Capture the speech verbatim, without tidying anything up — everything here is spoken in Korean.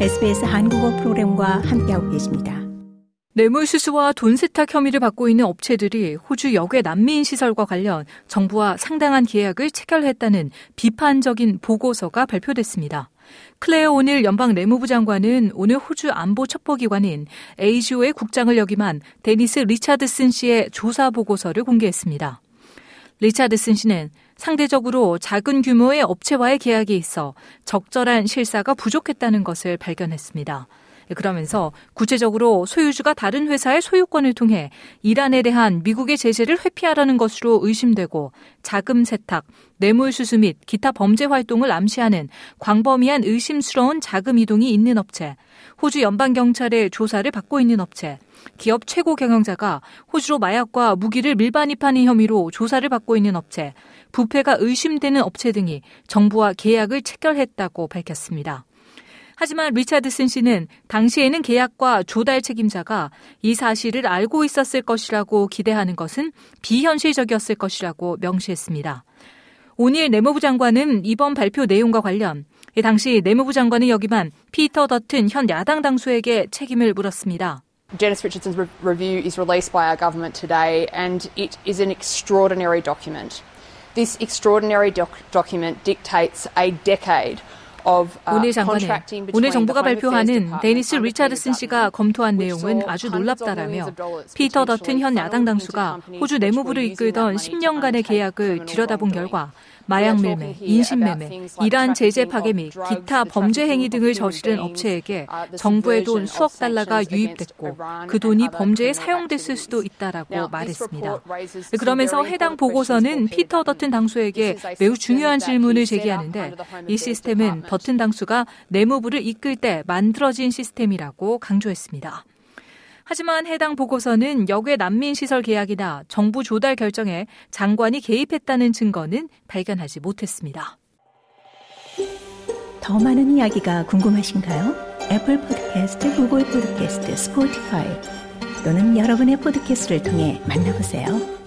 에스비에스 한국어 프로그램과 함께하고 계십니다. 뇌물수수와 돈 세탁 혐의를 받고 있는 업체들이 호주 역외 난민시설과 관련 정부와 상당한 계약을 체결했다는 비판적인 보고서가 발표됐습니다. 클레어 오닐 연방 내무부 장관은 오늘 호주 안보 첩보기관인 에이지오의 국장을 역임한 데니스 리차드슨 씨의 조사 보고서를 공개했습니다. 리차드슨 씨는 상대적으로 작은 규모의 업체와의 계약이 있어 적절한 실사가 부족했다는 것을 발견했습니다. 그러면서 구체적으로 소유주가 다른 회사의 소유권을 통해 이란에 대한 미국의 제재를 회피하라는 것으로 의심되고 자금 세탁, 뇌물수수 및 기타 범죄 활동을 암시하는 광범위한 의심스러운 자금 이동이 있는 업체, 호주 연방경찰의 조사를 받고 있는 업체, 기업 최고 경영자가 호주로 마약과 무기를 밀반입하는 혐의로 조사를 받고 있는 업체, 부패가 의심되는 업체 등이 정부와 계약을 체결했다고 밝혔습니다. 하지만 리차드슨 씨는 당시에는 계약과 조달 책임자가 이 사실을 알고 있었을 것이라고 기대하는 것은 비현실적이었을 것이라고 명시했습니다. 오닐 내무부 장관은 이번 발표 내용과 관련 당시 내무부 장관을 역임한 피터 더튼 현 야당 당수에게 책임을 물었습니다. Dennis Richardson's review is released by our government today and it is an extraordinary document. This extraordinary doc- document dictates a decade 오늘 장관은 오늘 정부가 발표하는 데니스 리차드슨 씨가 검토한 내용은 아주 놀랍다라며 피터 더튼 현 야당 당수가 호주 내무부를 이끌던 십 년간의 계약을 들여다본 결과 마약 밀매, 인신매매, 이란 제재 파괴 및 기타 범죄 행위 등을 저지른 업체에게 정부의 돈 수억 달러가 유입됐고 그 돈이 범죄에 사용됐을 수도 있다라고 말했습니다. 그러면서 해당 보고서는 피터 더튼 당수에게 매우 중요한 질문을 제기하는데 이 시스템은 더튼 당수가 내무부를 이끌 때 만들어진 시스템이라고 강조했습니다. 하지만 해당 보고서는 역외 난민시설 계약이나 정부 조달 결정에 장관이 개입했다는 증거는 발견하지 못했습니다. 더 많은 이야기가 궁금하신가요? 애플 팟캐스트, 구글 팟캐스트, 스포티파이 또는 여러분의 팟캐스트를 통해 만나보세요.